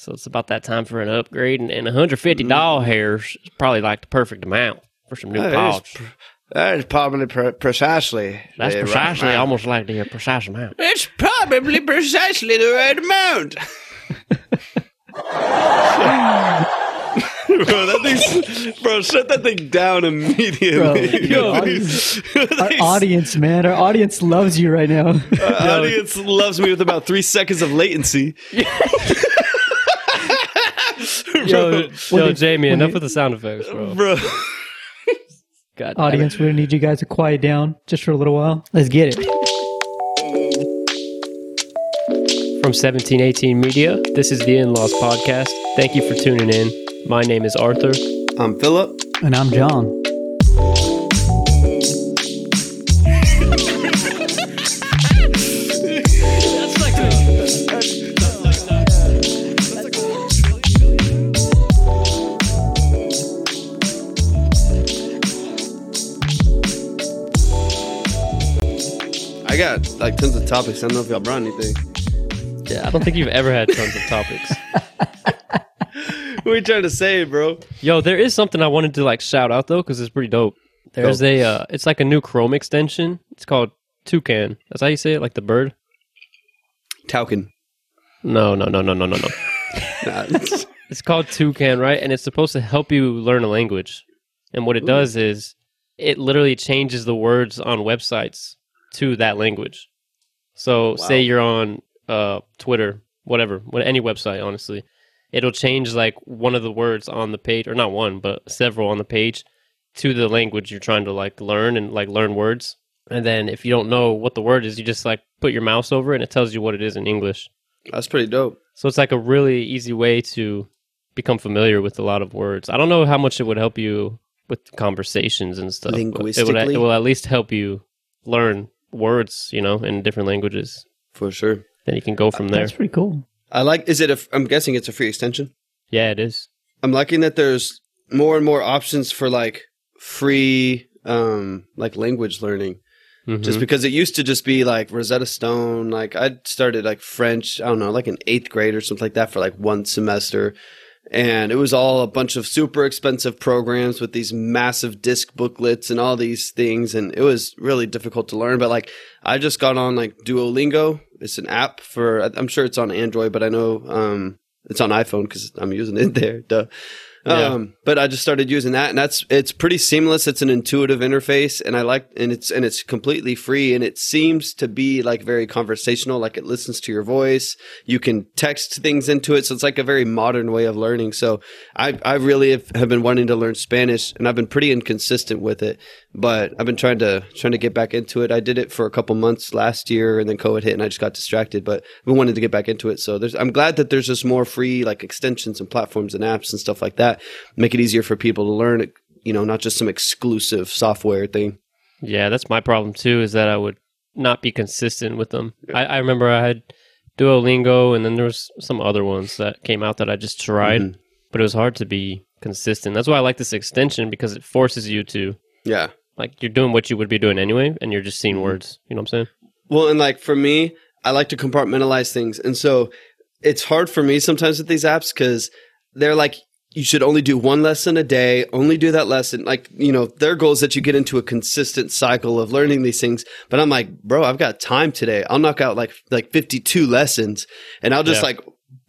So it's about that time for an upgrade, and $150 hairs is probably like the perfect amount for some new pods. That is probably precisely. That's precisely right, almost like the precise amount. It's probably precisely the right amount. Bro, shut that thing down immediately. Bro, our audience loves you right now. Our audience loves me with about 3 seconds of latency. Yo, Jamie, enough with the sound effects, bro. God, audience, we're going to need you guys to quiet down just for a little while. Let's get it. From 1718 Media, this is the In-Laws Podcast. Thank you for tuning in. My name is Arthur. I'm Philip. And I'm John. I got like tons of topics. I don't know if y'all brought anything. Yeah, I don't think you've ever had tons of topics. What are you trying to say, bro? Yo, there is something I wanted to like shout out though, because it's pretty dope. There's it's like a new Chrome extension. It's called toucan. That's how you say it, like the bird. Toucan. No. It's called toucan, right? And it's supposed to help you learn a language. And what it does is it literally changes the words on websites to that language. So say you're on Twitter, whatever, any website, honestly. It'll change like one of the words on the page, or not one, but several on the page to the language you're trying to like learn and like learn words. And then if you don't know what the word is, you just like put your mouse over it and it tells you what it is in English. That's pretty dope. So it's like a really easy way to become familiar with a lot of words. I don't know how much it would help you with conversations and stuff. Linguistically? But it will at least help you learn words, you know, in different languages. For sure. Then you can go from there. That's pretty cool. I'm guessing it's a free extension. Yeah, it is. I'm liking that there's more and more options for like free, like language learning. Mm-hmm. Just because it used to just be like Rosetta Stone. Like I started like French, I don't know, like in 8th grade or something like that for like one semester. And it was all a bunch of super expensive programs with these massive disc booklets and all these things. And it was really difficult to learn. But like, I just got on like Duolingo. It's an app for, I'm sure it's on Android, but I know it's on iPhone because I'm using it there. Duh. But I just started using that, and it's pretty seamless. It's an intuitive interface, and it's completely free, and it seems to be like very conversational. Like it listens to your voice. You can text things into it, so it's like a very modern way of learning. So I really have been wanting to learn Spanish, and I've been pretty inconsistent with it, but I've been trying to get back into it. I did it for a couple months last year, and then COVID hit, and I just got distracted. But we wanted to get back into it, so I'm glad that there's just more free like extensions and platforms and apps and stuff like that. Make it easier for people to learn, you know, not just some exclusive software thing. Yeah, that's my problem too, is that I would not be consistent with them. I remember I had Duolingo, and then there was some other ones that came out that I just tried, but it was hard to be consistent. That's why I like this extension, because it forces you to, like you're doing what you would be doing anyway, and you're just seeing words. You know what I'm saying? Well, and like for me, I like to compartmentalize things. And so it's hard for me sometimes with these apps, because they're like, you should only do one lesson a day, only do that lesson. Like, you know, their goal is that you get into a consistent cycle of learning these things. But I'm like, bro, I've got time today. I'll knock out like 52 lessons, and I'll just like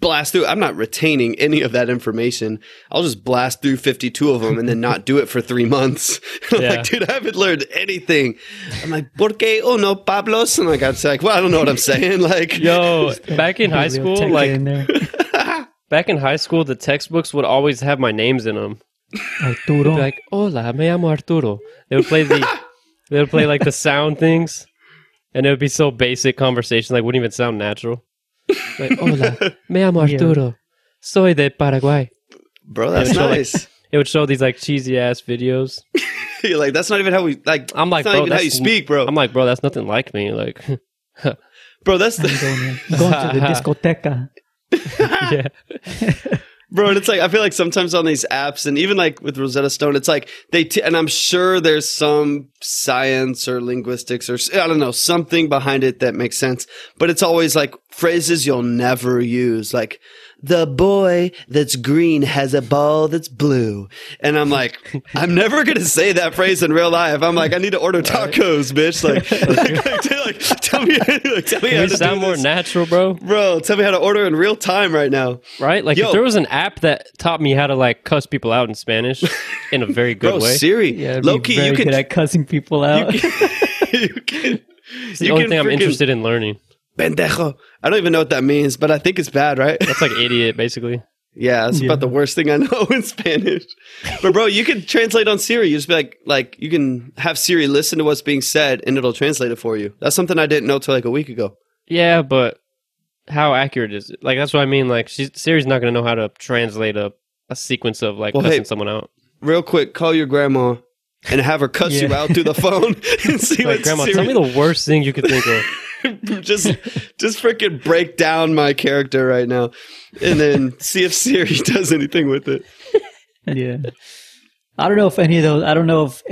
blast through. I'm not retaining any of that information. I'll just blast through 52 of them and then not do it for 3 months. I'm like, dude, I haven't learned anything. I'm like, ¿por qué uno, Pablos? And like, I'm like, well, I don't know what I'm saying. Like, yo, back in high school, like, back in high school, the textbooks would always have my names in them. Arturo. Like, hola, me llamo Arturo. They would play they would play like the sound things, and it would be so basic conversation, like wouldn't even sound natural. Like, hola, me llamo Arturo. Yeah. Soy de Paraguay. Bro, that's nice. Show, like, it would show these like cheesy ass videos. You're like, that's not even how we like. I'm like, bro, that's how you speak, bro. I'm like, bro, that's nothing like me. Like, bro, that's the going to the discoteca. Yeah. Bro, and it's like I feel like sometimes on these apps, and even like with Rosetta Stone, it's like they and I'm sure there's some science or linguistics or I don't know, something behind it that makes sense, but it's always like phrases you'll never use, like the boy that's green has a ball that's blue. And I'm like, I'm never going to say that phrase in real life. I'm like, I need to order tacos, bitch. Tell me how to sound more natural, bro. Bro, tell me how to order in real time right now. Right? Like, if there was an app that taught me how to, like, cuss people out in Spanish in a very good way. Bro, Siri. Yeah, low-key, you could... good at cussing people out. It's the only thing I'm interested in learning. Pendejo. I don't even know what that means, but I think it's bad, right? That's like idiot, basically. Yeah, that's about the worst thing I know in Spanish. But bro, you can translate on Siri. You just be like you can have Siri listen to what's being said and it'll translate it for you. That's something I didn't know till like a week ago. Yeah, but how accurate is it? Like, that's what I mean. Like, Siri's not going to know how to translate a sequence of like cussing someone out. Real quick, call your grandma and have her cuss you out through the phone and see what Grandma, Siri... tell me the worst thing you could think of. just freaking break down my character right now and then see if Siri does anything with it. Yeah. I don't know if any of those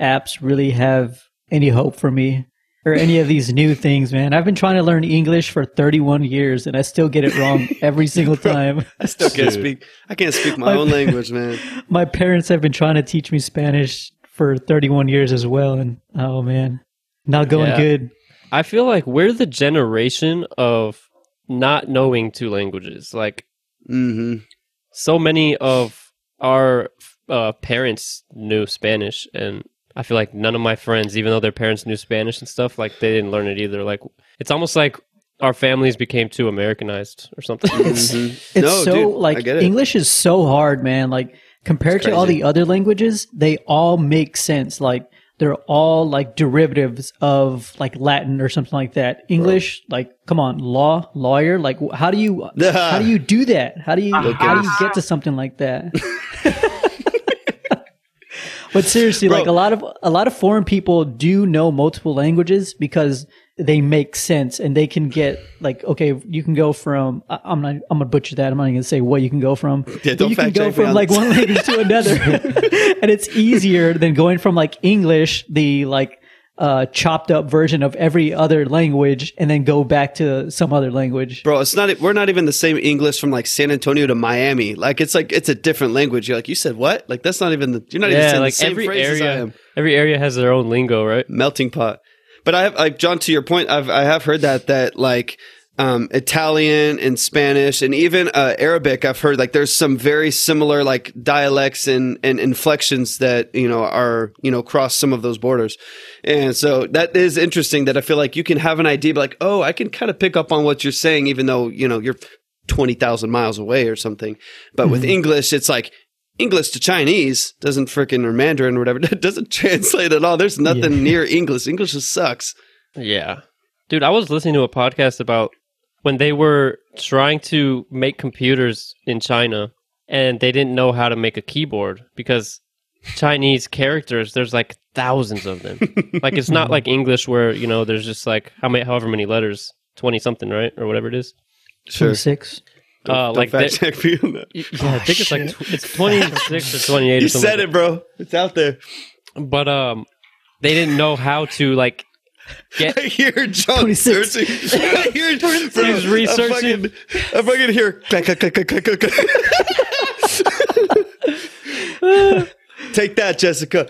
apps really have any hope for me or any of these new things, man. I've been trying to learn English for 31 years and I still get it wrong every single time. I still can't speak. I can't speak my own language, man. My parents have been trying to teach me Spanish for 31 years as well. And oh man, not going good. I feel like we're the generation of not knowing two languages. Like, so many of our parents knew Spanish, and I feel like none of my friends, even though their parents knew Spanish and stuff, like, they didn't learn it either. Like, it's almost like our families became too Americanized or something. It's like, English is so hard, man. Like, compared to all the other languages, they all make sense. Like, they're all like derivatives of like Latin or something like that. English, like, come on, lawyer. Like, how do you do that? How do you get to something like that? But seriously, bro, like a lot of foreign people do know multiple languages because they make sense and they can get like, okay, you can go from, I'm gonna butcher that. I'm not even gonna say what you can go from. Yeah, don't you can go from like one language to another, and it's easier than going from like English, the like chopped up version of every other language, and then go back to some other language. Bro, it's not. We're not even the same English from like San Antonio to Miami. Like it's a different language. You're like, you said what? Like that's not even the. You're not even saying like the same phrase as I am. Every area has their own lingo, right? Melting pot. But I have, like, John, to your point, I have heard that like Italian and Spanish and even Arabic, I've heard like there's some very similar like dialects and inflections that, you know, are, you know, cross some of those borders. And so that is interesting that I feel like you can have an idea like, oh, I can kind of pick up on what you're saying, even though, you know, you're 20,000 miles away or something. But with English, it's like, English to Chinese doesn't freaking or Mandarin or whatever. It doesn't translate at all. There's nothing near English. English just sucks. Yeah. Dude, I was listening to a podcast about when they were trying to make computers in China and they didn't know how to make a keyboard because Chinese characters, there's like thousands of them. Like it's not like English where, you know, there's just like however many letters, 20 something, right? Or whatever it is. Sure. 26. Don't like fact check for you on that. Yeah, I think it's like it's 26 or 28. You said it, bro. It's out there. But they didn't know how to like get. I hear John 26. Searching. I hear bro, he's researching. I fucking hear clack. Take that, Jessica.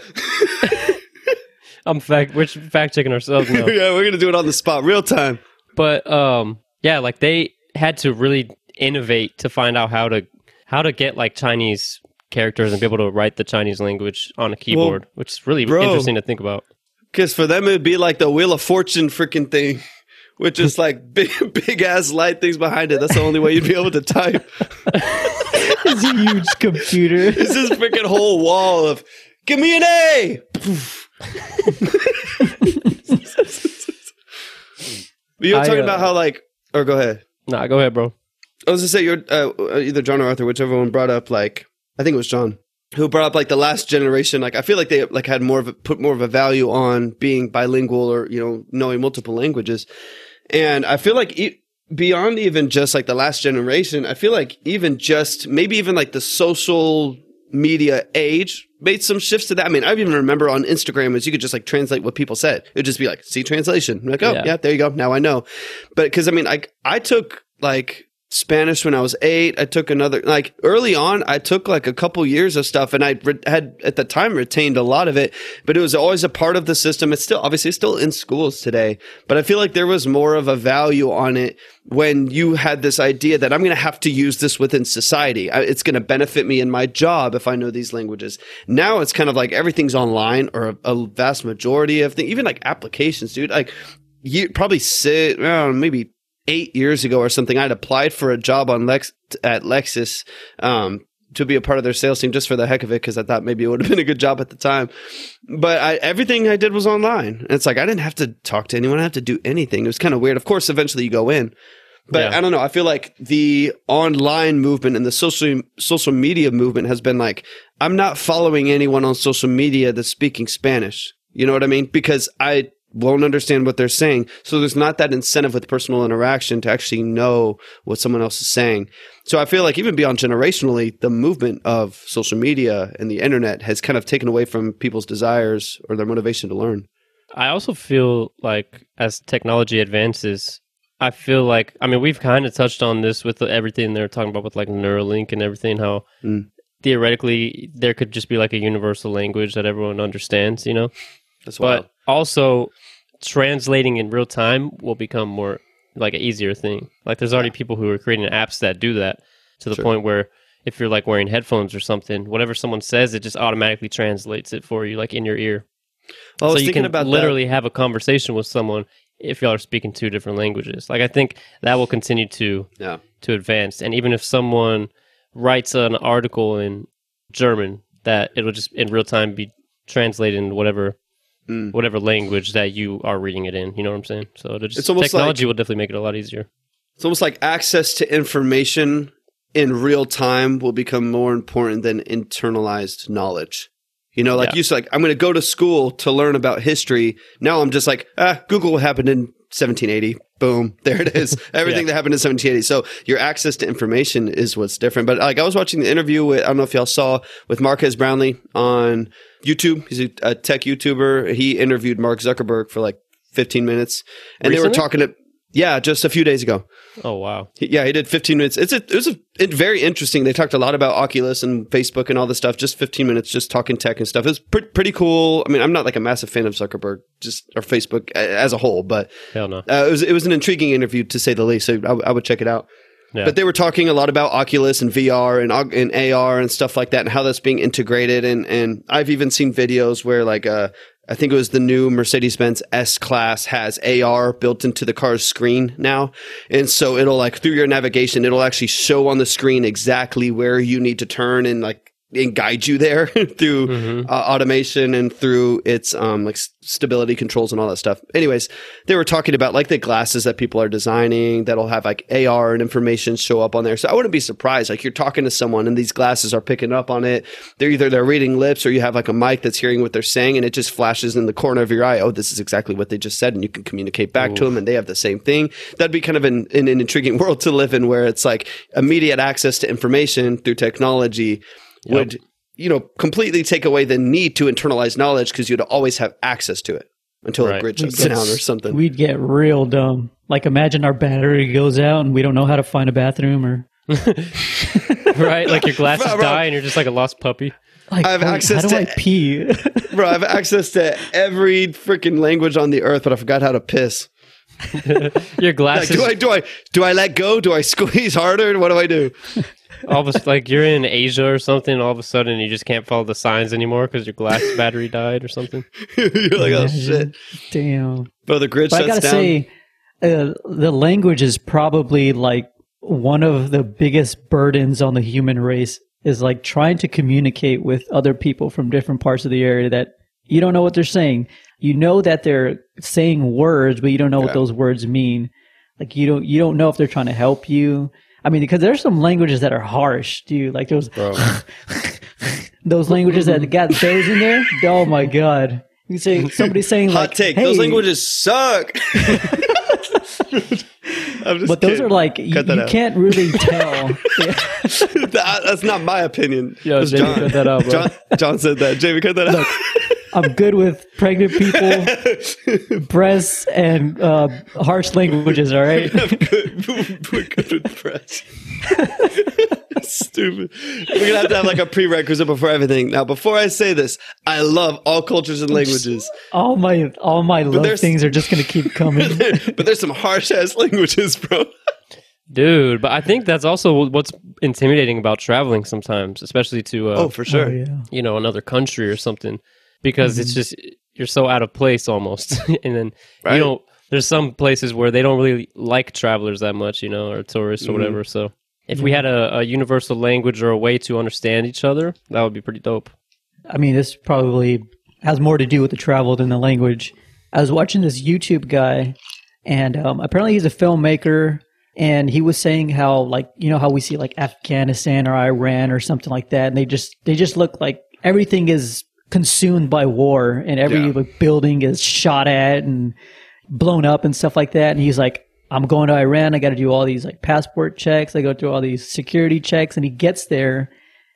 We're fact checking ourselves now. Yeah, we're gonna do it on the spot, real time. But yeah, like they had to really innovate to find out how to get like Chinese characters and be able to write the Chinese language on a keyboard, which is really interesting to think about. Because for them, it'd be like the Wheel of Fortune freaking thing, which is like big ass light things behind it. That's the only way you'd be able to type. It's a huge computer. It's this freaking whole wall of, give me an A! You were talking about how like, or go ahead. Nah, go ahead, bro. I was going to say, you're, either John or Arthur, whichever one brought up, like, I think it was John, who brought up, like, the last generation. Like, I feel like they, like, had put more of a value on being bilingual or, you know, knowing multiple languages. And I feel like beyond even just, like, the last generation, I feel like even just, maybe even, like, the social media age made some shifts to that. I mean, I even remember on Instagram is you could just like translate what people said. It would just be like, see translation. I'm like, oh, yeah, there you go. Now I know. But because, I mean, I took, like... Spanish when I was 8. I took another, like early on, I took like a couple years of stuff, and I had at the time retained a lot of it, but it was always a part of the system. It's still, obviously it's still in schools today, but I feel like there was more of a value on it when you had this idea that I'm going to have to use this within society. It's going to benefit me in my job if I know these languages. Now it's kind of like everything's online, or a vast majority of things, even like applications, dude. Like you probably maybe 8 years ago or something, I'd applied for a job on Lexus to be a part of their sales team just for the heck of it, because I thought maybe it would have been a good job at the time. But everything I did was online. And it's like I didn't have to talk to anyone. I didn't have to do anything. It was kind of weird. Of course, eventually you go in. But yeah. I don't know. I feel like the online movement and the social media movement has been like, I'm not following anyone on social media that's speaking Spanish. You know what I mean? Because I won't understand what they're saying. So there's not that incentive with personal interaction to actually know what someone else is saying. So I feel like even beyond generationally, the movement of social media and the internet has kind of taken away from people's desires or their motivation to learn. I also feel like as technology advances, I feel like, I mean, we've kind of touched on this with everything they're talking about with like Neuralink and everything, how theoretically there could just be like a universal language that everyone understands, you know? That's wild. But also translating in real time will become more like an easier thing. Like there's already people who are creating apps that do that to the point where if you're like wearing headphones or something, whatever someone says, it just automatically translates it for you, like in your ear. Well, so you can literally have a conversation with someone if y'all are speaking two different languages. Like I think that will continue to advance. And even if someone writes an article in German, that it'll just in real time be translated in whatever language that you are reading it in. You know what I'm saying? So technology will definitely make it a lot easier. It's almost like access to information in real time will become more important than internalized knowledge. You know, like you said, like, I'm going to go to school to learn about history. Now I'm just like, Google what happened in 1780. Boom. There it is. Everything that happened in 1780. So your access to information is what's different. But like I was watching the interview with, I don't know if y'all saw, with Marquez Brownlee on YouTube. He's a tech YouTuber. He interviewed Mark Zuckerberg for like 15 minutes. And recently? They were talking to, just a few days ago. Oh, wow. He did 15 minutes. It was very interesting. They talked a lot about Oculus and Facebook and all this stuff. Just 15 minutes, just talking tech and stuff. It was pretty cool. I mean, I'm not like a massive fan of Zuckerberg or Facebook as a whole, but hell no. It was an intriguing interview to say the least. So I would check it out. Yeah. But they were talking a lot about Oculus and VR and AR and stuff like that, and how that's being integrated. And I've even seen videos where like I think it was the new Mercedes-Benz S-Class has AR built into the car's screen now. And so it'll like through your navigation, it'll actually show on the screen exactly where you need to turn and like and guide you there through automation and through its like stability controls and all that stuff. Anyways, they were talking about like the glasses that people are designing that'll have like AR and information show up on there. So I wouldn't be surprised. Like you're talking to someone and these glasses are picking up on it. They're reading lips, or you have like a mic that's hearing what they're saying, and it just flashes in the corner of your eye. Oh, this is exactly what they just said, and you can communicate back to them, and they have the same thing. That'd be kind of an intriguing world to live in, where it's like immediate access to information through technology would completely take away the need to internalize knowledge, because you'd always have access to it until a grid shuts down or something. We'd get real dumb. Like imagine our battery goes out and we don't know how to find a bathroom or right, like your glasses die and you're just like a lost puppy. Like, I have access to pee. Bro, I have access to every freaking language on the earth, but I forgot how to piss. Your glasses. Like, do I let go? Do I squeeze harder? What do I do? All of a, like you're in Asia or something, all of a sudden you just can't follow the signs anymore because your glass battery died or something. You're like, oh shit, damn. But the grid shuts down. I gotta say, the language is probably like one of the biggest burdens on the human race, is like trying to communicate with other people from different parts of the area that you don't know what they're saying. You know that they're saying words, but you don't know what those words mean. Like you don't know if they're trying to help you. I mean, because there's some languages that are harsh, dude. Like those languages that got those in there. Oh my god! You say somebody's saying hot like, take. Hey. Those languages suck. I'm just but kidding. Those are like you can't really tell. That's not my opinion. Yo, Jamie, cut that out, bro. John said that. Jamie, cut that out. I'm good with pregnant people, breasts, and harsh languages, all right? We're good with breasts. Stupid. We're going to have like a prerequisite before everything. Now, before I say this, I love all cultures and languages. All my love things are just going to keep coming. But there's some harsh-ass languages, bro. Dude, but I think that's also what's intimidating about traveling sometimes, especially to oh, for sure. Oh, yeah. You know, another country or something, because it's just, you're so out of place almost. And then, right? You know, there's some places where they don't really like travelers that much, you know, or tourists or whatever. So if we had a universal language or a way to understand each other, that would be pretty dope. I mean, this probably has more to do with the travel than the language. I was watching this YouTube guy, and apparently he's a filmmaker. And he was saying how, like, you know, how we see like Afghanistan or Iran or something like that, and they just look like everything is consumed by war, and every like, building is shot at and blown up and stuff like that. And he's like, I'm going to Iran. I got to do all these like passport checks. I go through all these security checks, and he gets there,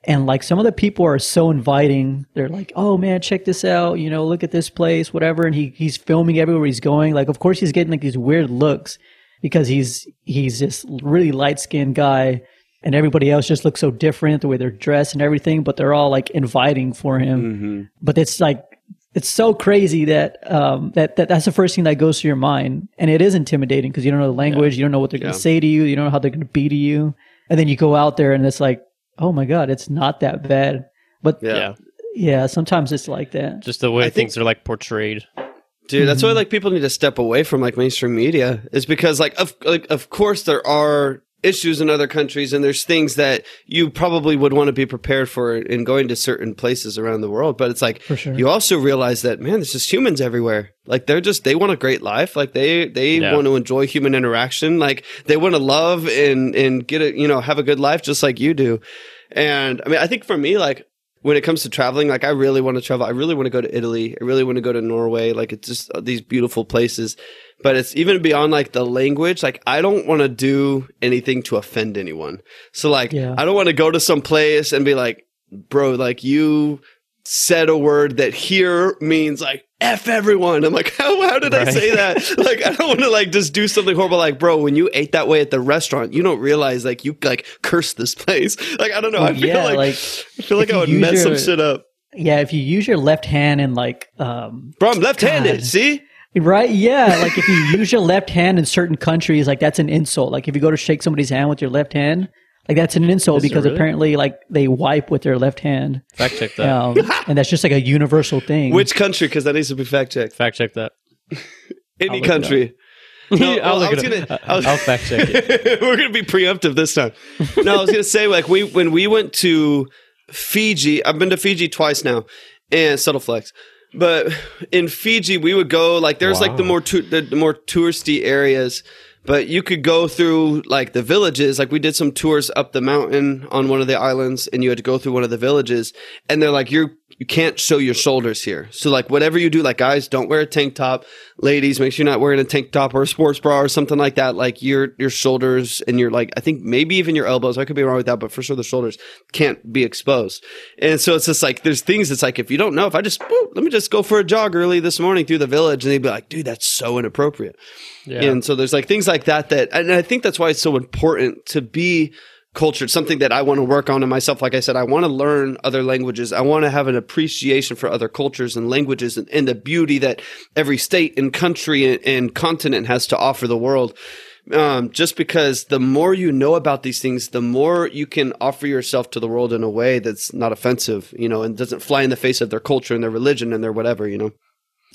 and like some of the people are so inviting. They're like, oh man, check this out. You know, look at this place, whatever. And he's filming everywhere he's going. Like, of course, he's getting like these weird looks, because he's this really light-skinned guy, and everybody else just looks so different, the way they're dressed and everything, but they're all like inviting for him. But it's like, it's so crazy that that's the first thing that goes through your mind. And it is intimidating because you don't know the language, you don't know what they're going to say to you, you don't know how they're going to be to you. And then you go out there and it's like, oh my God, it's not that bad. But yeah, sometimes it's like that. Just the way things are like portrayed. Dude, that's why like people need to step away from like mainstream media, is because of course there are issues in other countries, and there's things that you probably would want to be prepared for in going to certain places around the world. But it's like, for sure, you also realize that, man, there's just humans everywhere. Like they want a great life. Like they want to enjoy human interaction. Like they want to love and get a, you know, have a good life just like you do. And I mean, I think for me, like, when it comes to traveling, like I really want to travel. I really want to go to Italy. I really want to go to Norway. Like it's just these beautiful places. But it's even beyond like the language. Like I don't want to do anything to offend anyone. So like I don't want to go to some place and be like, bro, like you said a word that here means like F everyone. I'm like, how did I say that? Like I don't want to like just do something horrible. Like, bro, when you ate that way at the restaurant, you don't realize like you like cursed this place. Like I don't know. Well, I feel like I would mess some shit up. Yeah, if you use your left hand and like bro, I'm left-handed, see? Right, yeah. Like if you use your left hand in certain countries, like that's an insult. Like if you go to shake somebody's hand with your left hand, like that's an insult because really? Apparently like they wipe with their left hand. Fact check that. And that's just like a universal thing. Which country? Because that needs to be fact checked. Fact check that. Any country. No, I'll fact check it. We're going to be preemptive this time. No, I was going to say like when we went to Fiji, I've been to Fiji twice now, and subtle flex. But in Fiji, we would go like there's like the more touristy areas. But you could go through like the villages. Like we did some tours up the mountain on one of the islands, and you had to go through one of the villages, and they're like, you can't show your shoulders here. So like whatever you do, like guys, don't wear a tank top. Ladies, make sure you're not wearing a tank top or a sports bra or something like that. Like your shoulders and your, like, I think maybe even your elbows. I could be wrong with that, but for sure the shoulders can't be exposed. And so it's just like, there's things that's like, if you don't know, if I just, let me just go for a jog early this morning through the village, and they'd be like, dude, that's so inappropriate. Yeah. And so there's like things like that, and I think that's why it's so important to be cultured, something that I want to work on in myself. Like I said, I want to learn other languages. I want to have an appreciation for other cultures and languages, and the beauty that every state and country and continent has to offer the world. Just because the more you know about these things, the more you can offer yourself to the world in a way that's not offensive, you know, and doesn't fly in the face of their culture and their religion and their whatever, you know.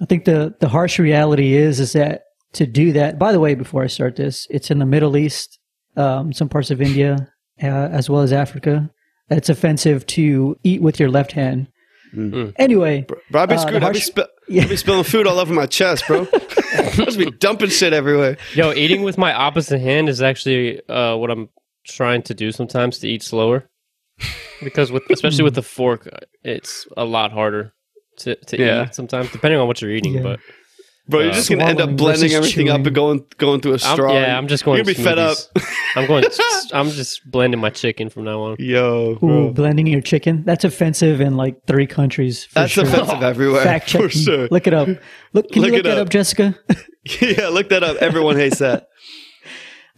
I think the harsh reality is that to do that, by the way, before I start this, it's in the Middle East, some parts of India, as well as Africa. It's offensive to eat with your left hand. Anyway, bro, I'd be screwed. I'd be spilling food all over my chest, bro. I'd be dumping shit everywhere. Yo, eating with my opposite hand is actually what I'm trying to do sometimes, to eat slower, because especially with the fork, it's a lot harder to eat sometimes, depending on what you're eating. But Bro, you're just going to end up blending everything chewing up and going through a straw. Yeah, I'm just going to be smoothies. Fed up. I'm just blending my chicken from now on. Yo, bro. Ooh, blending your chicken? That's offensive in like 3 countries. That's sure. offensive everywhere. Fact checking. For sure. Look it up. Can you look that up, Jessica? Yeah, look that up. Everyone hates that.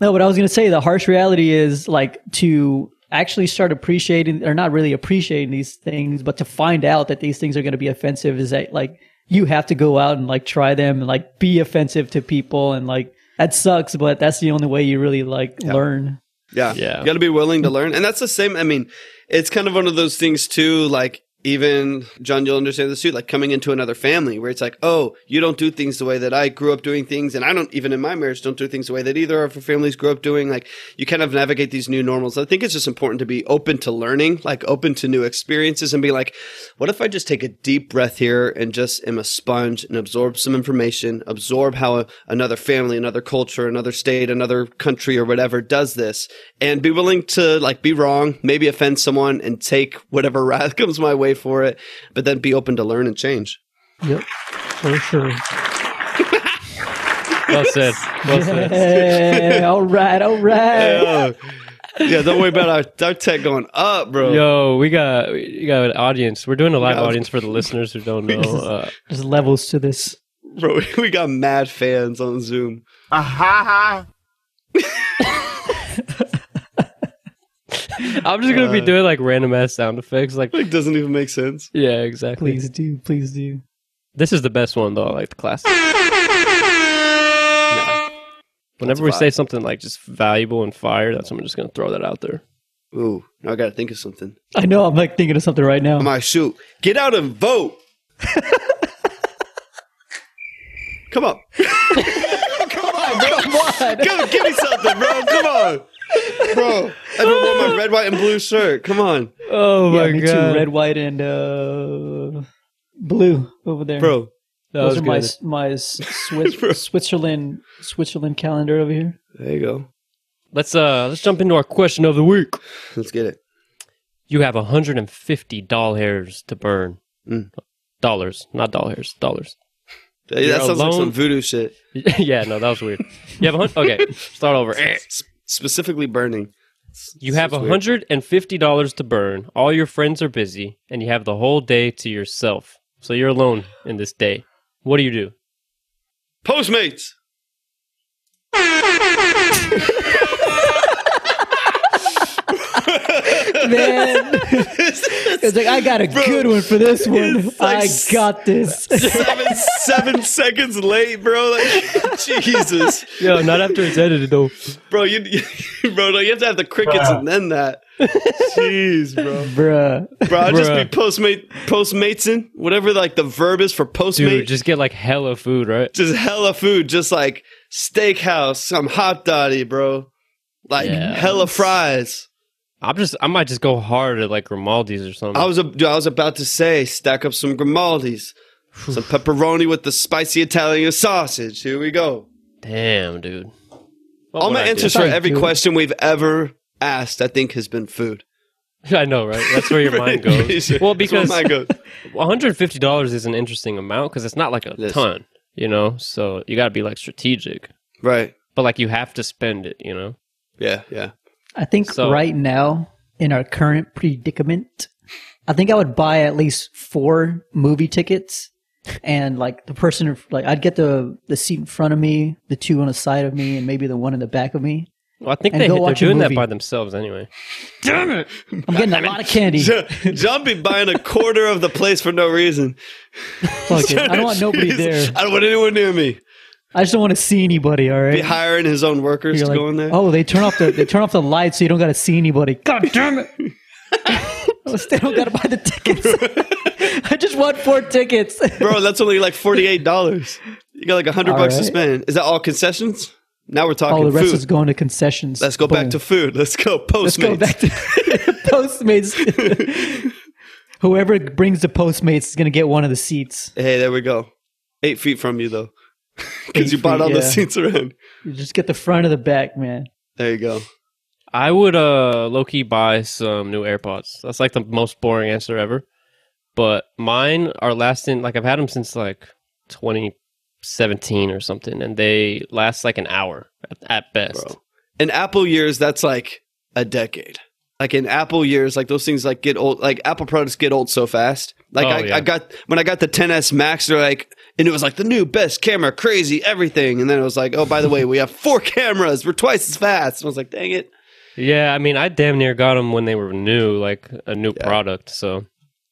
No, but I was going to say the harsh reality is like to actually start appreciating, or not really appreciating these things, but to find out that these things are going to be offensive is that like you have to go out and like try them and like be offensive to people, and like that sucks, but that's the only way you really like learn. Yeah. You got to be willing to learn. And that's the same. I mean, it's kind of one of those things too, like even John, you'll understand this too, like coming into another family where it's like, oh, you don't do things the way that I grew up doing things. And I don't, even in my marriage, don't do things the way that either of our families grew up doing. Like you kind of navigate these new normals. I think it's just important to be open to learning, like open to new experiences, and be like, what if I just take a deep breath here and just am a sponge and absorb some information, absorb how another family, another culture, another state, another country or whatever does this, and be willing to like be wrong, maybe offend someone, and take whatever wrath comes my way for it, but then be open to learn and change. Yep, for sure. Well said. Well said. Yeah, all right. Yeah, don't worry about our tech going up, bro. Yo, we got an audience. We're doing a live audience for the listeners who don't know. There's levels to this, bro. We got mad fans on Zoom. Aha! I'm just going to be doing like random ass sound effects. Like doesn't even make sense. Yeah, exactly. Please do. This is the best one though. I like the classic. Yeah. Whenever we say something like just valuable and fire, that's when I'm just going to throw that out there. Ooh, now I got to think of something. I know. I'm like thinking of something right now. I'm like, shoot, get out and vote. Come on. Come on, bro. Give me something, bro. Come on. Bro, I've been wearing my red, white, and blue shirt. Come on. Oh, my God. Too. Red, white, and blue over there. Bro, those are good. my Switzerland calendar over here. There you go. Let's jump into our question of the week. Let's get it. You have $150 to burn. Mm. Dollars, not doll hairs, dollars. Hey, that sounds like some voodoo shit. Yeah, no, that was weird. You have okay, start over. Specifically burning. You have $150 to burn. All your friends are busy, and you have the whole day to yourself. So you're alone in this day. What do you do? Postmates. Man, it's like I got a good one for this one. Like I got this. seven seconds late, bro. Like, Jesus. Yo, not after it's edited though, bro. You have to have the crickets and then that. Jeez, bro. Bro, I'll just be postmatesing, whatever like the verb is for postmate. Dude, just get like hella food, right? Just hella food, just like steakhouse, some hot dotty, bro. Like hella fries. I might just go hard at like Grimaldi's or something. I was about to say, stack up some Grimaldi's, some pepperoni with the spicy Italian sausage. Here we go. Damn, dude. All my answers for every question we've ever asked, I think, has been food. I know, right? That's where your mind goes. Sure. Well, because $150 is an interesting amount because it's not like a ton, you know. So you got to be like strategic, right? But like you have to spend it, you know. Yeah. I think right now, in our current predicament, I think I would buy at least 4 movie tickets, and like the person, like I'd get the seat in front of me, the 2 on the side of me, and maybe the one in the back of me. Well, I think they're doing that by themselves anyway. Damn it! I'm getting a lot of candy. John be buying a quarter of the place for no reason. Fuck it. I don't want nobody there. I don't want anyone near me. I just don't want to see anybody, all right? Be hiring his own workers to go in there. Oh, they turn off the lights so you don't got to see anybody. God damn it. They don't got to buy the tickets. I just want 4 tickets. Bro, that's only like $48. You got like $100 to spend. Is that all concessions? Now we're talking food. All the rest is going to concessions. Let's go back to food. Let's go Postmates. Let's go back to Postmates. Whoever brings the Postmates is going to get one of the seats. Hey, there we go. 8 feet from you, though. Because you bought all the seats around. You just get the front of the back, man. There you go. I would low-key buy some new AirPods. That's like the most boring answer ever. But mine are lasting, like I've had them since like 20 17 or something, and they last like an hour at best. Bro. In Apple years, that's like a decade. Like in Apple years, like those things like get old, like Apple products get old so fast. Like I got, when I got the 10S Max, they're like, and it was like the new best camera, crazy, everything. And then it was like, oh, by the way, we have 4 cameras. We're twice as fast. And I was like, dang it. Yeah, I mean, I damn near got them when they were new, like a new product. So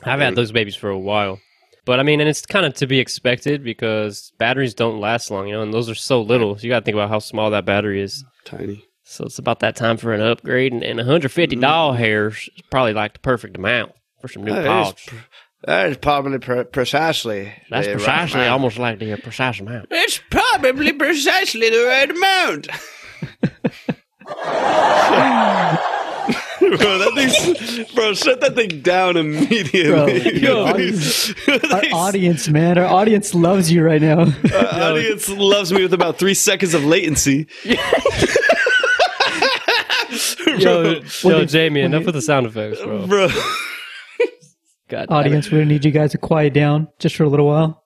I've had those babies for a while. But I mean, and it's kind of to be expected because batteries don't last long, you know, and those are so little. So you got to think about how small that battery is. Tiny. So it's about that time for an upgrade. And $150 hairs is probably like the perfect amount for some new pods. That is probably precisely. That's precisely right, almost like the precise amount. It's probably precisely the right amount. Bro, shut that thing down immediately. Bro, our audience loves you right now. Our audience loves me with about 3 seconds of latency. Yo, Jamie, enough with the sound effects, bro. God, audience, we're going to need you guys to quiet down just for a little while.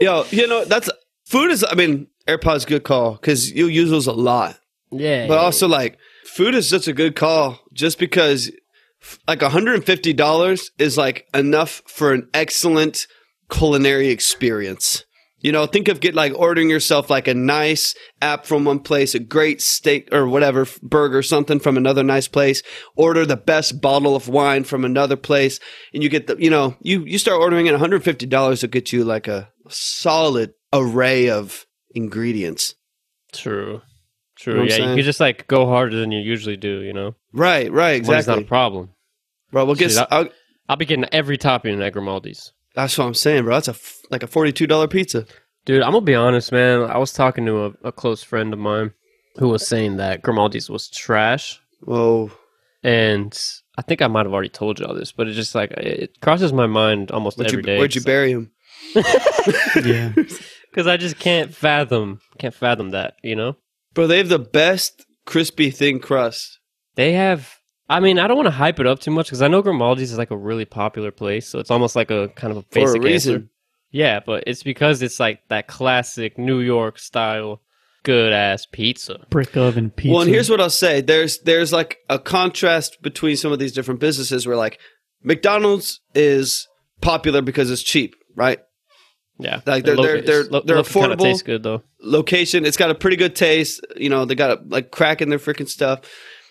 Yo, you know, AirPods, good call, because you'll use those a lot. Yeah. But also, like, food is such a good call just because, like, $150 is, like, enough for an excellent culinary experience. You know, think of ordering yourself, like, a nice app from one place, a great steak or whatever, burger, something from another nice place. Order the best bottle of wine from another place. And you get the, you know, you start ordering at $150 to get you, like, a solid array of ingredients. True. You know you can just, like, go harder than you usually do, you know? Right. Exactly. It's not a problem. Bro, we'll get... I'll be getting every topping at Grimaldi's. That's what I'm saying, bro. That's a $42 pizza. Dude, I'm going to be honest, man. I was talking to a close friend of mine who was saying that Grimaldi's was trash. Whoa. And I think I might have already told you all this, but it just, like, it crosses my mind almost every day. Where'd you bury him? Yeah. Because I just can't fathom that, you know? Bro, they have the best crispy thin crust. They have... I mean, I don't want to hype it up too much because I know Grimaldi's is like a really popular place, so it's almost like a kind of a basic for a reason. Answer. Yeah, but it's because it's like that classic New York style good-ass pizza. Brick oven pizza. Well, and here's what I'll say. There's like a contrast between some of these different businesses where like McDonald's is popular because it's cheap, right? Yeah, like they're affordable. Tastes good though. Location, it's got a pretty good taste. You know, they got like crack in their freaking stuff,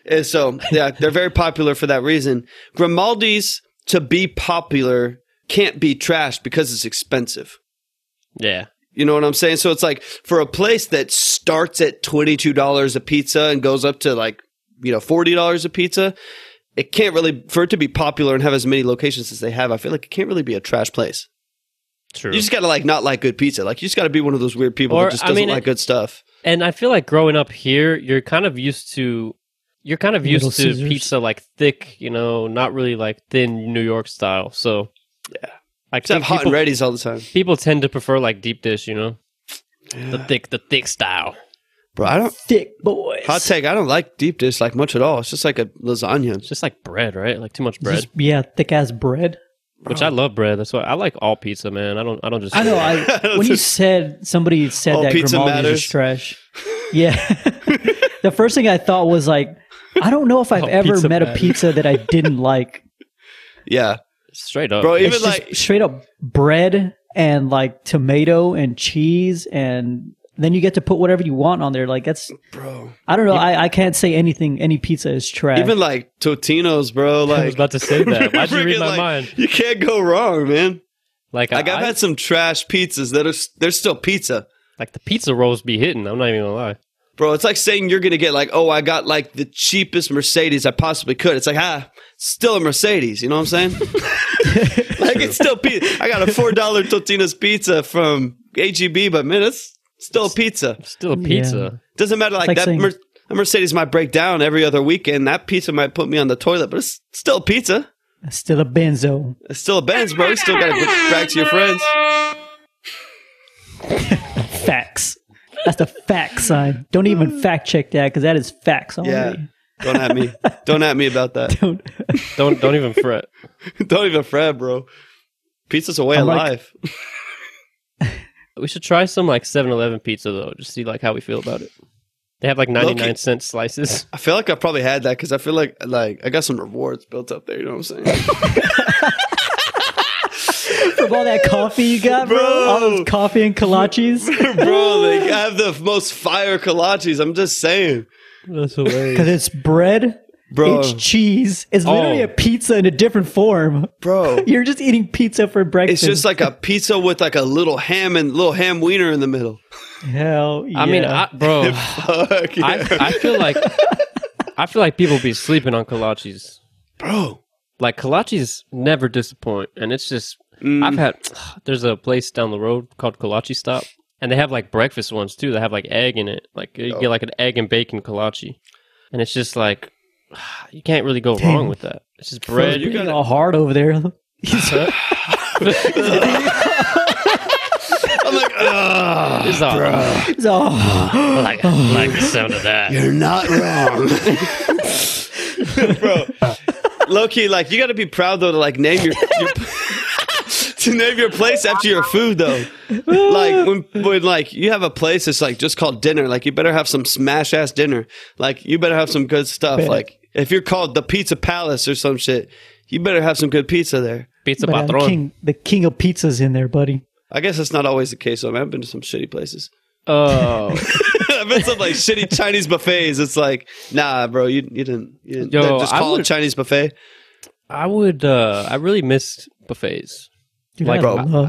and so yeah, they're very popular for that reason. Grimaldi's, to be popular, can't be trashed because it's expensive. Yeah, you know what I'm saying. So it's like for a place that starts at $22 a pizza and goes up to like $40 a pizza, it can't really, for it to be popular and have as many locations as they have, I feel like it can't really be a trash place. True. You just got to like not like good pizza. Like you just got to be one of those weird people who just doesn't like good stuff. And I feel like growing up here, you're kind of used to pizza like thick, you know, not really like thin New York style. So yeah, like have hot and ready's all the time. People tend to prefer like deep dish, you know, the thick style. Bro, I don't thick boys. Hot take: I don't like deep dish like much at all. It's just like a lasagna. It's just like bread, right? Like too much bread. Thick ass bread. Which I love bread. That's why I like all pizza, man. I don't just. I know. When you said somebody said that Grimaldi's is trash. Yeah. The first thing I thought was like, I don't know if I've ever met a pizza that I didn't like. Yeah, straight up, bro. Even like straight up bread and like tomato and cheese, and then you get to put whatever you want on there. Like that's, bro. I don't know. I can't say anything. Any pizza is trash. Even like Totino's, bro. Like I was about to say that. Why'd you read my mind? You can't go wrong, man. Like I've had some trash pizzas that are they're still pizza. Like the pizza rolls be hitting. I'm not even gonna lie, bro. It's like saying you're gonna get like, oh, I got like the cheapest Mercedes I possibly could. It's like still a Mercedes. You know what I'm saying? Like it's still pizza. I got a $4 Totino's pizza from HEB, but man, that's Still a pizza. Yeah. Doesn't matter. Like that, a Mercedes might break down every other weekend. That pizza might put me on the toilet, but it's still pizza. It's still a benzo. It's still a Benz, bro. You still gotta get back to your friends. Facts. That's the fact sign. Don't even fact check that because that is facts only. Yeah. Don't at me. Don't at me about that. Don't even fret. Don't even fret, bro. Pizza's a way of life. We should try some like 7-Eleven pizza though, just see like how we feel about it. They have like 99-cent slices. I feel like I probably had that because I feel like I got some rewards built up there. You know what I'm saying? From all that coffee you got, bro. All those coffee and kolaches, bro. Like, I have the most fire kolaches. I'm just saying. That's hilarious. Because it's bread. Bro. Each cheese is literally a pizza in a different form. Bro. You're just eating pizza for breakfast. It's just like a pizza with like a little ham wiener in the middle. Hell yeah. I mean, bro, fuck yeah. I feel like people be sleeping on kolaches. Bro. Like kolaches never disappoint. And it's just, there's a place down the road called Kolache Stop. And they have like breakfast ones too. They have like egg in it. Like you get like an egg and bacon kolache. And it's just like, you can't really go wrong with that. It's just bread. You're getting all hard over there. I'm like, oh, it's all, bro. It's all, I like the sound of that. You're not wrong, bro. Low key, like you got to be proud though to like name your to name your place after your food though. Like when like you have a place that's like just called dinner, like you better have some smash ass dinner. Like you better have some good stuff. Like. If you're called the Pizza Palace or some shit, you better have some good pizza there. Pizza Patron. The king of pizzas in there, buddy. I guess that's not always the case, though. I mean, I've been to some shitty places. Oh. I've been to some like shitty Chinese buffets. It's like, nah, bro, you didn't. Yo, just call it Chinese buffet. I really missed buffets. Dude, like, bro,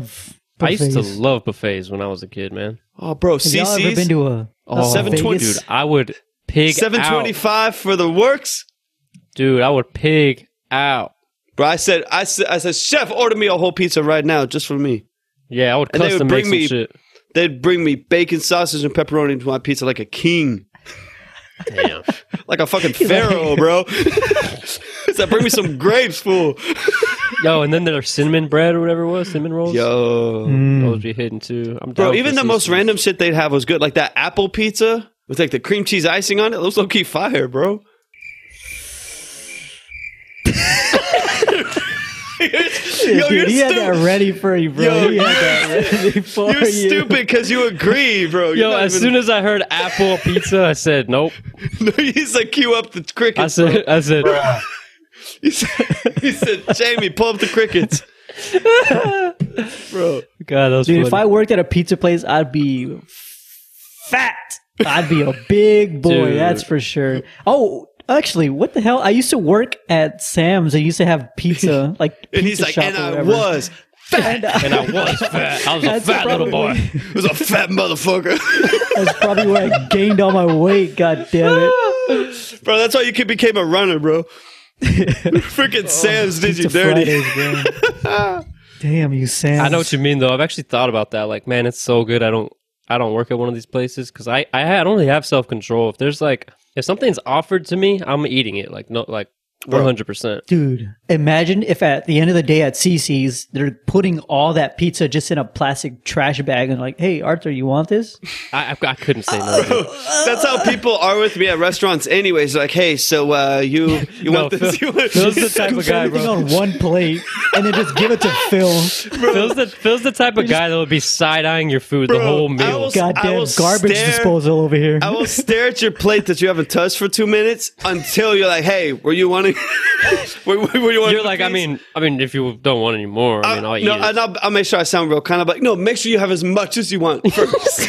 I used to love buffets when I was a kid, man. Oh, bro, CC's. Have y'all ever been to a 720? Dude, I would pig 725 out. For the works. Dude, I would pig out. Bro, I said, chef, order me a whole pizza right now, just for me. Yeah, I would custom make some shit. They'd bring me bacon, sausage, and pepperoni to my pizza like a king. Damn. Like a fucking pharaoh, bro. So bring me some grapes, fool. Yo, and then their cinnamon bread or whatever it was, cinnamon rolls. Yo. Those be hidden too. I'm down. Bro, even the most random shit they'd have was good. Like that apple pizza with like the cream cheese icing on it. It was low-key fire, bro. Yo, dude, he had that ready for you, bro. Yo, he had that ready for you. You're stupid because you agree, bro. You're yo, as soon as I heard apple pizza, I said, nope. No, he's like, cue up the crickets. I said, he said, Jamie, pull up the crickets. Bro. God, that was dude, funny. If I worked at a pizza place, I'd be fat. I'd be a big boy, dude. That's for sure. Oh, actually, what the hell? I used to work at Sam's. I used to have pizza, like pizza and he's like, shop and I was fat, and I was fat. I was a fat little boy. It was a fat motherfucker. That's probably where I gained all my weight. God damn it, bro! That's why you became a runner, bro. Freaking Sam's did you dirty, Fridays, damn you, Sam's. I know what you mean, though. I've actually thought about that. Like, man, it's so good. I don't work at one of these places because I don't really have self-control. If there's like, if something's offered to me, I'm eating it. Like, no, like 100%. Dude, imagine if at the end of the day at CC's, they're putting all that pizza just in a plastic trash bag and like, hey, Arthur, you want this? I couldn't say no. Bro, that's how people are with me at restaurants anyways. Like, hey, so you no, want this? Phil, Phil's the type of guy, bro. On one plate and then just give it to Phil. Phil's the type of guy that would be side-eyeing your food, bro, the whole meal. Goddamn garbage disposal over here. I will stare at your plate that you haven't touched for 2 minutes until you're like, hey, were you wanting you're like, I mean, if you don't want any more, I mean, I'll eat it. And I'll make sure I sound real kind of like, no, make sure you have as much as you want first.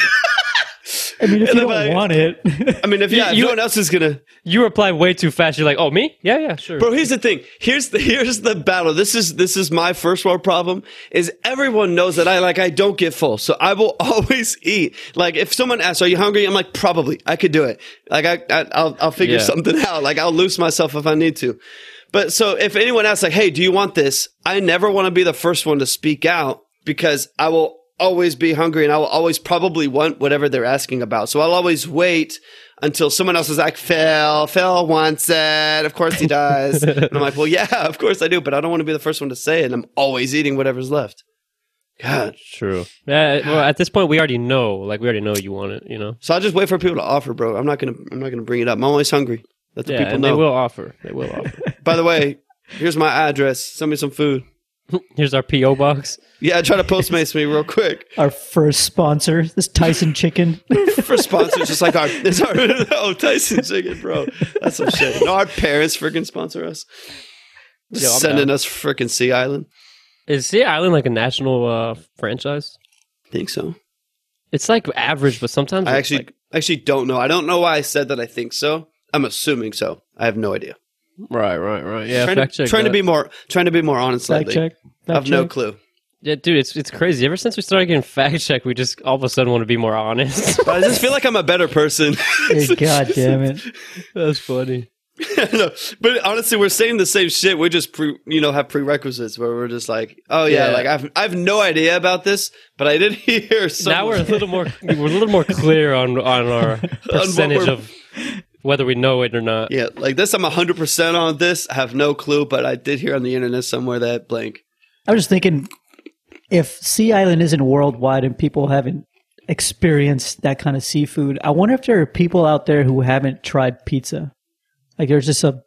I mean, if and you don't like, want it. I mean, if no one else is gonna. You reply way too fast. You're like, oh, me? Yeah, yeah, sure. Bro, here's the thing. Here's the battle. This is my first world problem. Is everyone knows that I don't get full, so I will always eat. Like if someone asks, "Are you hungry?" I'm like, "Probably. I could do it. Like I'll figure something out. Like I'll loose myself if I need to." But so if anyone asks, like, "Hey, do you want this?" I never want to be the first one to speak out because I will always be hungry and I will always probably want whatever they're asking about. So I'll always wait until someone else is like, Phil wants it. Of course he does. And I'm like, well, yeah, of course I do, but I don't want to be the first one to say it. And I'm always eating whatever's left. God. True. Well, at this point, we already know you want it, you know? So I'll just wait for people to offer, bro. I'm not going to bring it up. I'm always hungry. Let the people know. They will offer. By the way, here's my address. Send me some food. Here's our P.O. box. Yeah, try to Postmates me real quick. Our first sponsor, this Tyson Chicken. First sponsor, just like our oh, Tyson Chicken, bro. That's some shit. No, our parents freaking sponsor us. Yo, sending us freaking Sea Island. Is Sea Island like a national franchise? I think so. It's like average, but sometimes I actually don't know. I don't know why I said that. I think so. I'm assuming so. I have no idea. Right. Yeah, trying to be more honest lately. Fact check. No clue. Yeah, dude, it's crazy. Ever since we started getting fact check, we just all of a sudden want to be more honest. I just feel like I'm a better person. Hey, God damn it, that's funny. No, but honestly, we're saying the same shit. We just have prerequisites where we're just like, oh yeah, like I've no idea about this, but I did hear. Now we're a little more clear on our percentage of whether we know it or not. Yeah, like this, I'm 100% on this. I have no clue, but I did hear on the internet somewhere that blank. I was just thinking, if Sea Island isn't worldwide and people haven't experienced that kind of seafood, I wonder if there are people out there who haven't tried pizza. Like there's just a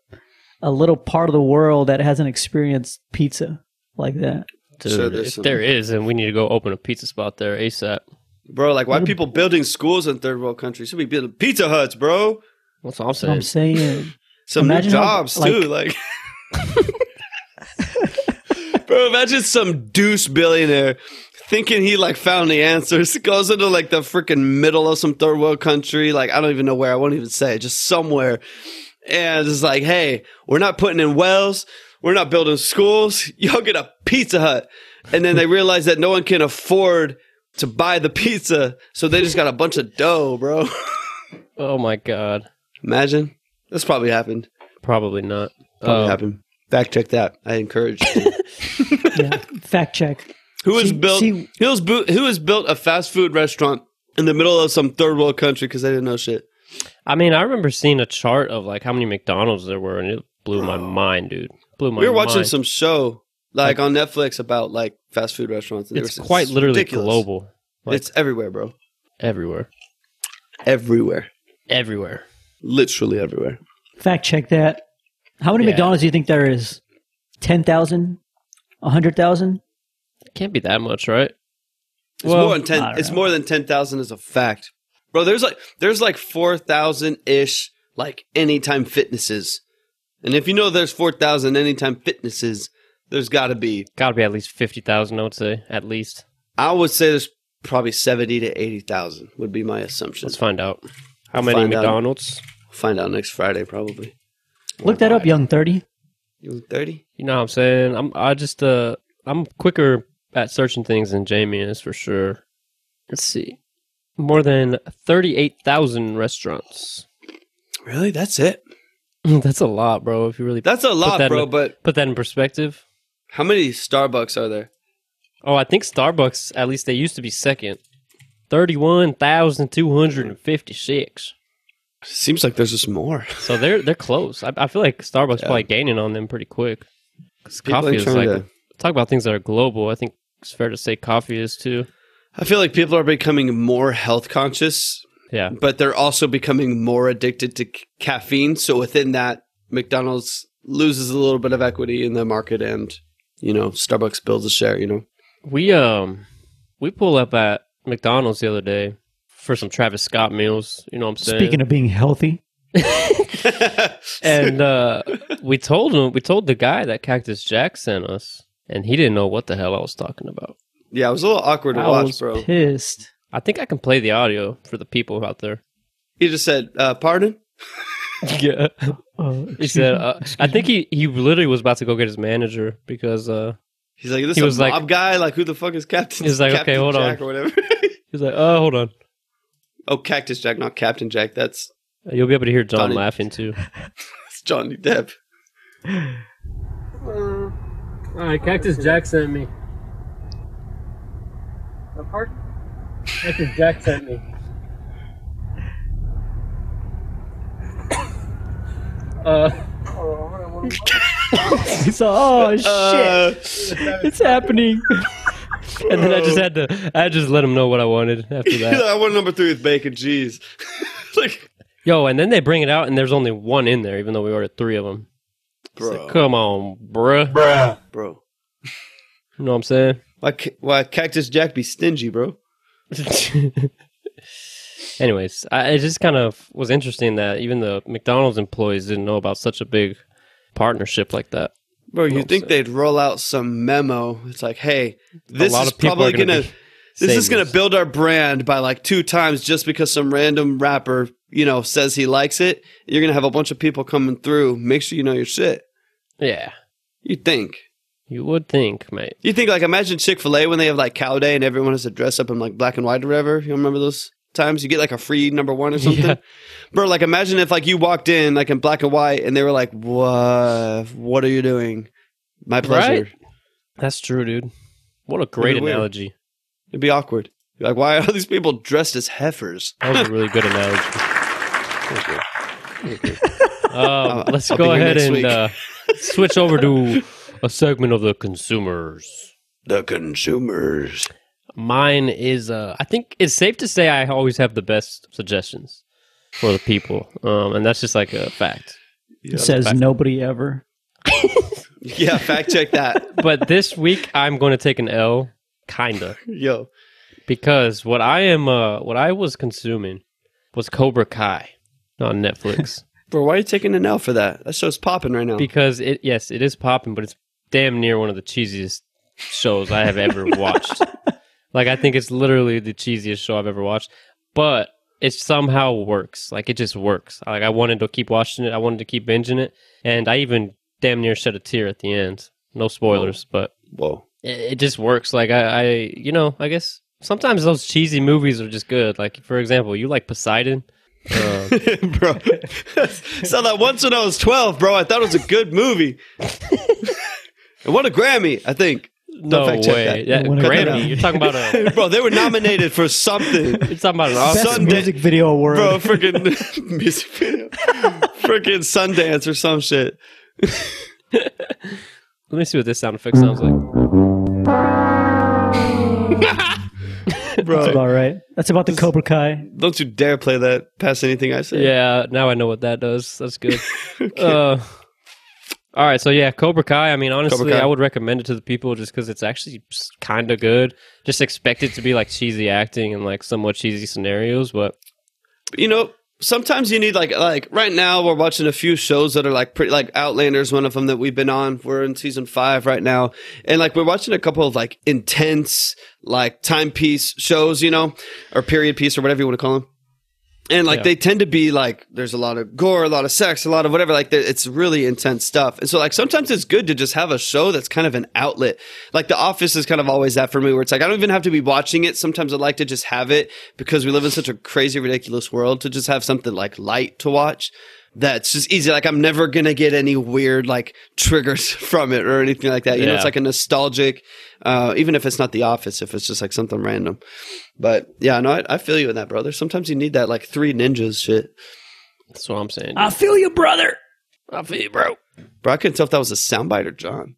little part of the world that hasn't experienced pizza like that. Dude, so if there is, then we need to go open a pizza spot there ASAP. Bro, like why are people building schools in third world countries? Should we build Pizza Huts, bro? That's what I'm saying. Some new jobs, too. Like, bro, imagine some douche billionaire thinking he, like, found the answers. Goes into, like, the freaking middle of some third world country. Like, I don't even know where. I won't even say it. Just somewhere. And it's like, hey, we're not putting in wells. We're not building schools. Y'all get a Pizza Hut. And then they realize that no one can afford to buy the pizza. So they just got a bunch of dough, bro. Oh, my God. Imagine. This probably happened. Probably not. Probably happened. Fact check that. I encourage you. Yeah, fact check. Who has built a fast food restaurant in the middle of some third world country because they didn't know shit? I mean, I remember seeing a chart of like how many McDonald's there were, and it blew my mind, dude. We were watching some show like on Netflix about like fast food restaurants. And it's quite literally ridiculous. Global. Like, it's everywhere, bro. Everywhere. Literally everywhere. Fact check that. How many McDonald's do you think there is? 10,000? 100,000? It can't be that much, right? It's more than 10,000 is a fact. Bro, there's like 4,000-ish like Anytime Fitnesses. And if you know there's 4,000 Anytime Fitnesses, there's got to be at least 50,000, I would say, at least. I would say there's probably 70 to 80,000 would be my assumption. Let's find out. How many McDonald's? Find out next Friday, probably. Look that up, Young 30. Young 30? You know what I'm saying? I'm quicker at searching things than Jamie is, for sure. Let's see. More than 38,000 restaurants. Really? That's it? That's a lot, bro. If you really put that in perspective. How many Starbucks are there? Oh, I think Starbucks, at least they used to be second. 31,256. Seems like there's just more. So they're close. I feel like Starbucks probably gaining on them pretty quick. Because coffee is like... Talk about things that are global. I think it's fair to say coffee is too. I feel like people are becoming more health conscious. Yeah. But they're also becoming more addicted to caffeine. So within that, McDonald's loses a little bit of equity in the market and, you know, Starbucks builds a share, you know. We pull up at McDonald's the other day for some Travis Scott meals. You know what I'm saying? Speaking of being healthy. And we told the guy that Cactus Jack sent us, and he didn't know what the hell I was talking about. Yeah, it was a little awkward to watch, bro. I was pissed. I think I can play the audio for the people out there. He just said, pardon? Yeah. He said, I think he literally was about to go get his manager because... He's like, this is a mob guy? Like, who the fuck is Captain Jack? He's like, okay, hold on. Or whatever. He's like, oh, hold on. Oh, Cactus Jack, not Captain Jack. That's... You'll be able to hear John laughing, too. It's Johnny Depp. All right, Cactus Jack sent me. Pardon? Cactus Jack sent me. He's like, oh, shit. It's happening. And then I just let him know what I wanted after that. I want number 3 with bacon cheese. Like, yo, and then they bring it out and there's only one in there, even though we ordered 3 of them. Bro. Like, come on, bruh. You know what I'm saying? Why Cactus Jack be stingy, bro? Anyways, it just kind of was interesting that even the McDonald's employees didn't know about such a big partnership like that. Bro, you think they'd roll out some memo? It's like, hey, this is probably gonna this is gonna build our brand by like 2 times just because some random rapper, you know, says he likes it. You're gonna have a bunch of people coming through. Make sure you know your shit. Yeah, you'd think. You would think, mate. You think, like, imagine Chick-fil-A when they have, like, Cow Day and everyone has to dress up in, like, black and white or whatever. You remember those times? You get, like, a free number 1 or something? Yeah. Bro, like, imagine if, like, you walked in, like, in black and white and they were like, what are you doing? My pleasure. Right? That's true, dude. What a great analogy. Weird. It'd be awkward. Like, why are these people dressed as heifers? That was a really good analogy. Thank you. Let's go ahead and switch over to... a segment of the consumers. The consumers. Mine is, I think it's safe to say I always have the best suggestions for the people. And that's just like a fact. Yeah, it says nobody ever. Yeah, fact check that. But this week, I'm going to take an L, kind of. Yo. Because what I was consuming was Cobra Kai on Netflix. Bro, why are you taking an L for that? That show's popping right now. Because, it is popping, but it's damn near one of the cheesiest shows I have ever watched. Like, I think it's literally the cheesiest show I've ever watched, but it somehow works. Like, it just works. Like, I wanted to keep watching it. I wanted to keep binging it, and I even damn near shed a tear at the end. No spoilers, but it just works. Like, I guess sometimes those cheesy movies are just good. Like, for example, you like Poseidon? Bro, saw that once when I was 12, bro. I thought it was a good movie. It won a Grammy, I think. No way. Yeah, Grammy. You're talking about a... Bro, they were nominated for something. You're talking about an awesome music video award. Bro, freaking music video. Freaking Sundance or some shit. Let me see what this sound effect sounds like. Bro. That's about right. That's about the Cobra Kai. Don't you dare play that past anything I say. Yeah, now I know what that does. That's good. Okay. All right, so yeah, Cobra Kai. I mean, honestly, I would recommend it to the people just because it's actually kind of good. Just expect it to be like cheesy acting and like somewhat cheesy scenarios, but... You know, sometimes you need like right now we're watching a few shows that are like pretty, like Outlander's one of them that we've been on. We're in season 5 right now. And like, we're watching a couple of like intense, like timepiece shows, you know, or period piece or whatever you want to call them. And like, they tend to be like, there's a lot of gore, a lot of sex, a lot of whatever, like it's really intense stuff. And so like, sometimes it's good to just have a show that's kind of an outlet. Like The Office is kind of always that for me where it's like, I don't even have to be watching it. Sometimes I like to just have it because we live in such a crazy, ridiculous world to just have something like light to watch. That's just easy. Like, I'm never going to get any weird, like, triggers from it or anything like that. You know, it's like a nostalgic, even if it's not The Office, if it's just, like, something random. But, yeah, no, I feel you in that, brother. Sometimes you need that, like, 3 Ninjas shit. That's what I'm saying. I feel you, brother. I feel you, bro. Bro, I couldn't tell if that was a soundbite or John.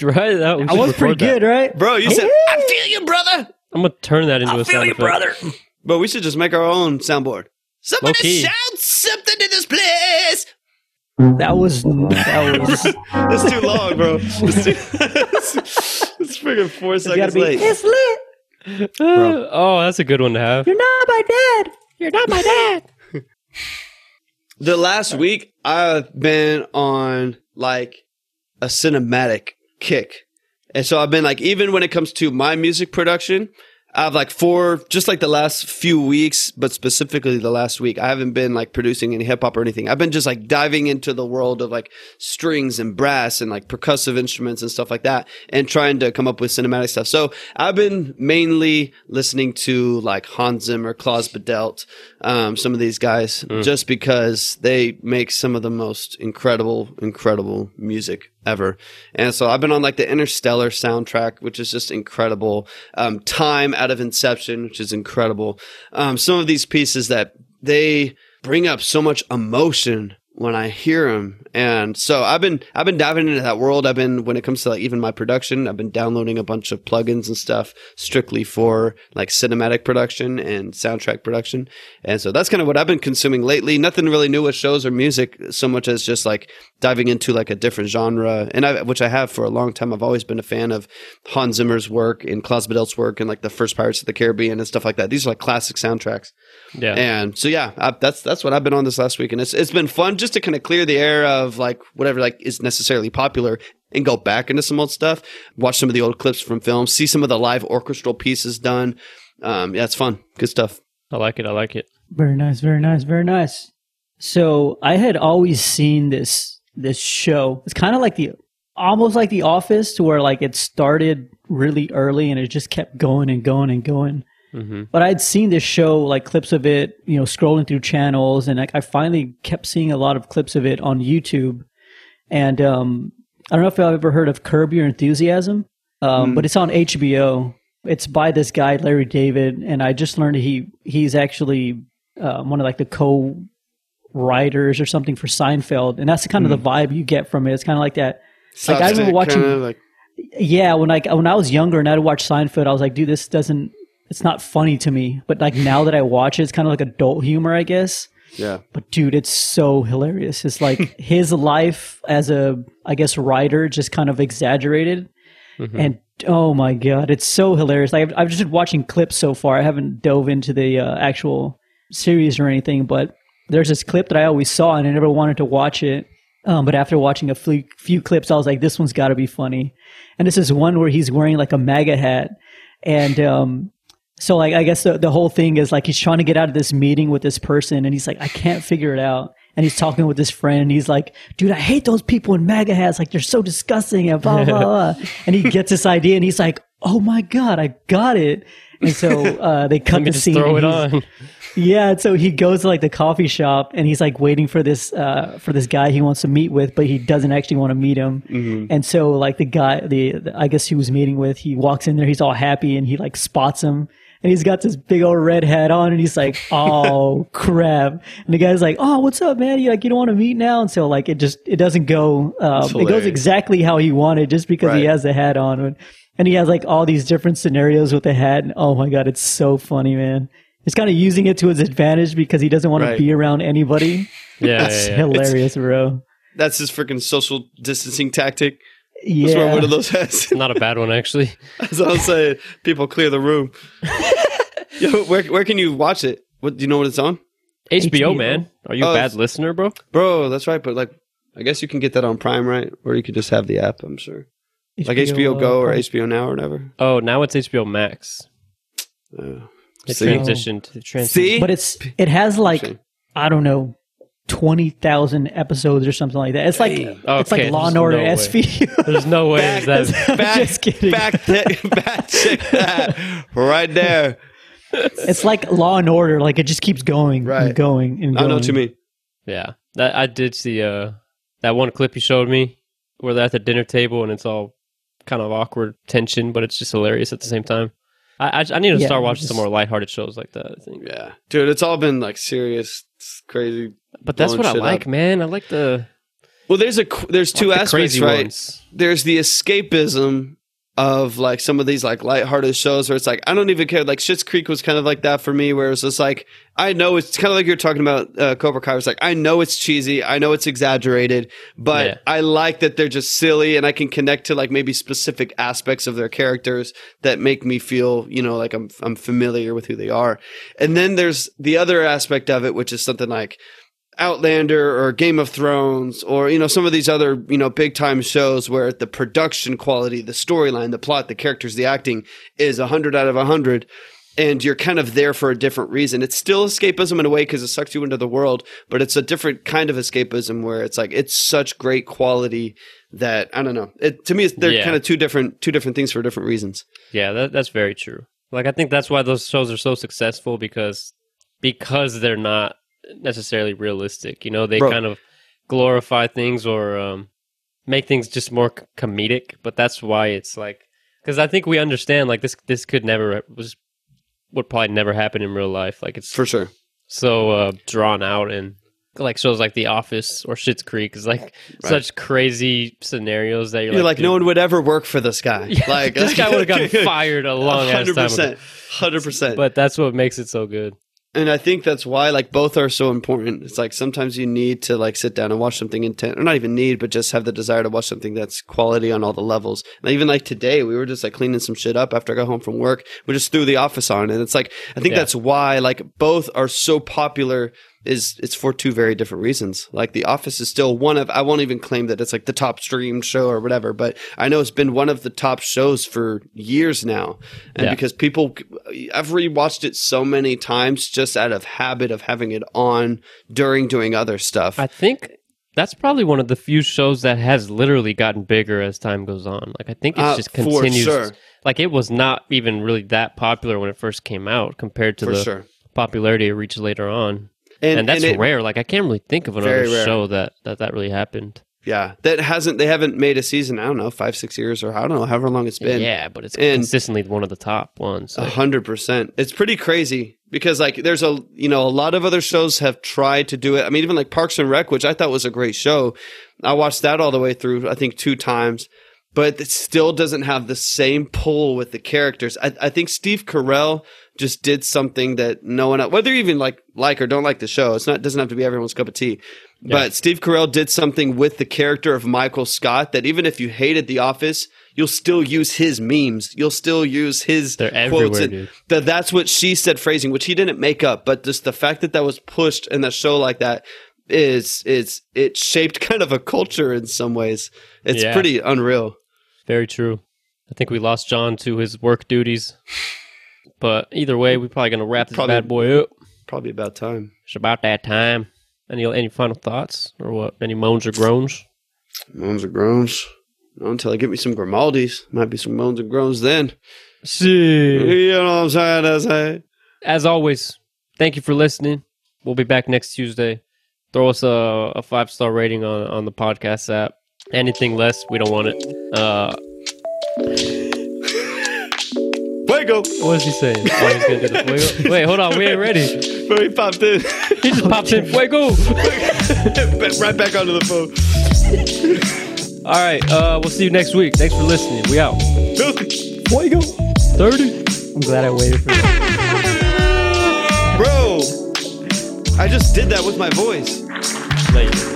Right? I was pretty good, right? Bro, you said, I feel you, brother. I'm going to turn that into a soundbite. I feel you, brother. Bro, we should just make our own soundboard. Somebody shout something in this place. That was That's too long, bro. It's freaking 4 seconds late. It's lit. Bro. Oh, that's a good one to have. You're not my dad. You're not my dad. The last week, I've been on like a cinematic kick. And so I've been like, even when it comes to my music production, I have like 4, just like the last few weeks, but specifically the last week, I haven't been like producing any hip hop or anything. I've been just like diving into the world of like strings and brass and like percussive instruments and stuff like that and trying to come up with cinematic stuff. So I've been mainly listening to like Hans Zimmer, Klaus Badelt, some of these guys, just because they make some of the most incredible music ever. And so I've been on like the Interstellar soundtrack, which is just incredible. Time out of Inception, which is incredible. Some of these pieces that they bring up so much emotion when I hear them. And so I've been diving into that world. When it comes to like even my production, I've been downloading a bunch of plugins and stuff strictly for like cinematic production and soundtrack production. And so that's kind of what I've been consuming lately. Nothing really new with shows or music so much as just like diving into like a different genre, and which I have for a long time. I've always been a fan of Hans Zimmer's work and Klaus Baddelt's work and like the first Pirates of the Caribbean and stuff like that. These are like classic soundtracks. Yeah. And so, yeah, that's what I've been on this last week. And it's been fun just to kind of clear the air of like whatever like is necessarily popular and go back into some old stuff, watch some of the old clips from films, see some of the live orchestral pieces done. Yeah, it's fun. Good stuff. I like it. Very nice. So I had always seen this show. It's kind of like almost like The Office, to where like it started really early and it just kept going and going and going. Mm-hmm. But I'd seen this show, like clips of it, you know, scrolling through channels, and I finally kept seeing a lot of clips of it on YouTube. And I don't know if y'all ever heard of Curb Your Enthusiasm, but it's on HBO. It's by this guy Larry David, and I just learned he's actually one of like the co-writers or something for Seinfeld, and that's kind of the vibe you get from it. It's kind of like that. Soft like I remember watching, like... yeah, when I was younger and I'd watch Seinfeld, I was like, dude, this doesn't. It's not funny to me, but like now that I watch it, it's kind of like adult humor, I guess. Yeah. But dude, it's so hilarious. It's like his life as a, I guess, writer, just kind of exaggerated. Mm-hmm. And oh my God, it's so hilarious. Like I've just been watching clips so far. I haven't dove into the actual series or anything, but there's this clip that I always saw and I never wanted to watch it. But after watching a few clips, I was like, this one's got to be funny. And this is one where he's wearing like a MAGA hat and, so like I guess the whole thing is like he's trying to get out of this meeting with this person and he's like, I can't figure it out. And he's talking with his friend and he's like, dude, I hate those people in MAGA hats. Like they're so disgusting and blah, blah, blah. And he gets this idea and he's like, oh my God, I got it. And so they cut the scene. Throw it on. Yeah. And so he goes to like the coffee shop and he's like waiting for this guy he wants to meet with, but he doesn't actually want to meet him. Mm-hmm. And so like the guy, I guess he was meeting with, he walks in there, he's all happy and he like spots him. And he's got this big old red hat on and he's like, oh crap. And the guy's like, oh, what's up, man? You're like, you don't want to meet now? And so like, it doesn't go, it goes exactly how he wanted just because he has the hat on. And he has like all these different scenarios with the hat. And oh my God, it's so funny, man. He's kind of using it to his advantage because he doesn't want to be around anybody. Yeah. That's hilarious, bro. That's his freaking social distancing tactic. Yeah. That's one of those hats. Not a bad one, actually. As I'll say, people clear the room. Yo, where can you watch it? Do you know what it's on? HBO, man. Are you a bad listener, bro? Bro, that's right. But like, I guess you can get that on Prime, right? Or you could just have the app, I'm sure. HBO, like HBO Go or HBO Now or whatever. Oh, now it's HBO Max. It's transitioned. See? But it has like, I don't know, 20,000 episodes or something like that. It's like it's like Law and Order SVU. There's no way Fact check that right there. It's like Law and Order. Like it just keeps going and going and going. I know what you mean. Yeah, I did see that one clip you showed me where they're at the dinner table and it's all kind of awkward tension, but it's just hilarious at the same time. I need to start watching some more lighthearted shows like that, I think. Yeah. Dude, it's all been like serious, crazy. But that's what I like, man. I like the... Well, there's two aspects, right? There's the escapism of like some of these like lighthearted shows where it's like, I don't even care. Like Schitt's Creek was kind of like that for me, where it's just like, I know it's kind of like you're talking about Cobra Kai. It's like, I know it's cheesy. I know it's exaggerated, but I like that they're just silly and I can connect to like maybe specific aspects of their characters that make me feel, you know, like I'm familiar with who they are. And then there's the other aspect of it, which is something like Outlander or Game of Thrones or, you know, some of these other, you know, big time shows where the production quality, the storyline, the plot, the characters, the acting is 100 out of 100. And you're kind of there for a different reason. It's still escapism in a way because it sucks you into the world, but it's a different kind of escapism where it's like, it's such great quality that I don't know. To me, they're kind of two different things for different reasons. Yeah, that's very true. Like, I think that's why those shows are so successful because they're not necessarily realistic, you know. They kind of glorify things or make things just more comedic, but that's why it's like, because I think we understand like this could never would probably never happen in real life. Like it's for sure so drawn out and like shows like The Office or Schitt's Creek is like such crazy scenarios that you're like no one would ever work for this guy. Yeah, like this guy would have gotten fired a long ass time ago. 100%. But that's what makes it so good. And I think that's why like both are so important. It's like sometimes you need to like sit down and watch something intent, or not even need, but just have the desire to watch something that's quality on all the levels. And even like today, we were just like cleaning some shit up after I got home from work. We just threw The Office on, and it's like I think that's why like both are so popular. It's for two very different reasons. Like The Office is still one of, I won't even claim that it's like the top streamed show or whatever, but I know it's been one of the top shows for years now. And because people, I've rewatched it so many times just out of habit of having it on during doing other stuff. I think that's probably one of the few shows that has literally gotten bigger as time goes on. Like I think it's just continues. For sure. Like it was not even really that popular when it first came out compared to popularity it reached later on. And that's rare. Like I can't really think of another show that really happened. Yeah, they haven't made a season. I don't know, 5-6 years or I don't know, however long it's been. Yeah, but it's consistently one of the top ones. 100%. It's pretty crazy because like there's a lot of other shows have tried to do it. I mean, even like Parks and Rec, which I thought was a great show. I watched that all the way through. I think 2 times. But it still doesn't have the same pull with the characters. I think Steve Carell just did something that no one else, whether you even like or don't like the show, doesn't have to be everyone's cup of tea. Yeah. But Steve Carell did something with the character of Michael Scott that even if you hated The Office, you'll still use his memes. You'll still use his quotes. That's what she said phrasing, which he didn't make up. But just the fact that was pushed in that show like that, it shaped kind of a culture in some ways. It's pretty unreal. Very true. I think we lost John to his work duties. But either way, we're probably going to wrap this bad boy up. Probably about time. It's about that time. Any final thoughts or what? Any moans or groans? Moans or groans. Not until I get me some Grimaldi's. Might be some moans and groans then. See. You know what I'm saying? As always, thank you for listening. We'll be back next Tuesday. Throw us a 5-star rating on the podcast app. Anything less, we don't want it. Fuego. What is he saying? Oh, he's gonna do the fuego. Wait, hold on, we ain't ready. But he popped in. He just popped in. Fuego. Right back onto the phone. All right, we'll see you next week. Thanks for listening. We out. Fuego. 30. I'm glad I waited for that, bro. I just did that with my voice. Later.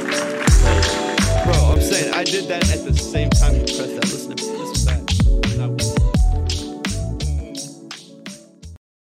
Bro, I'm saying I did that at the same time you pressed that. Listen to me.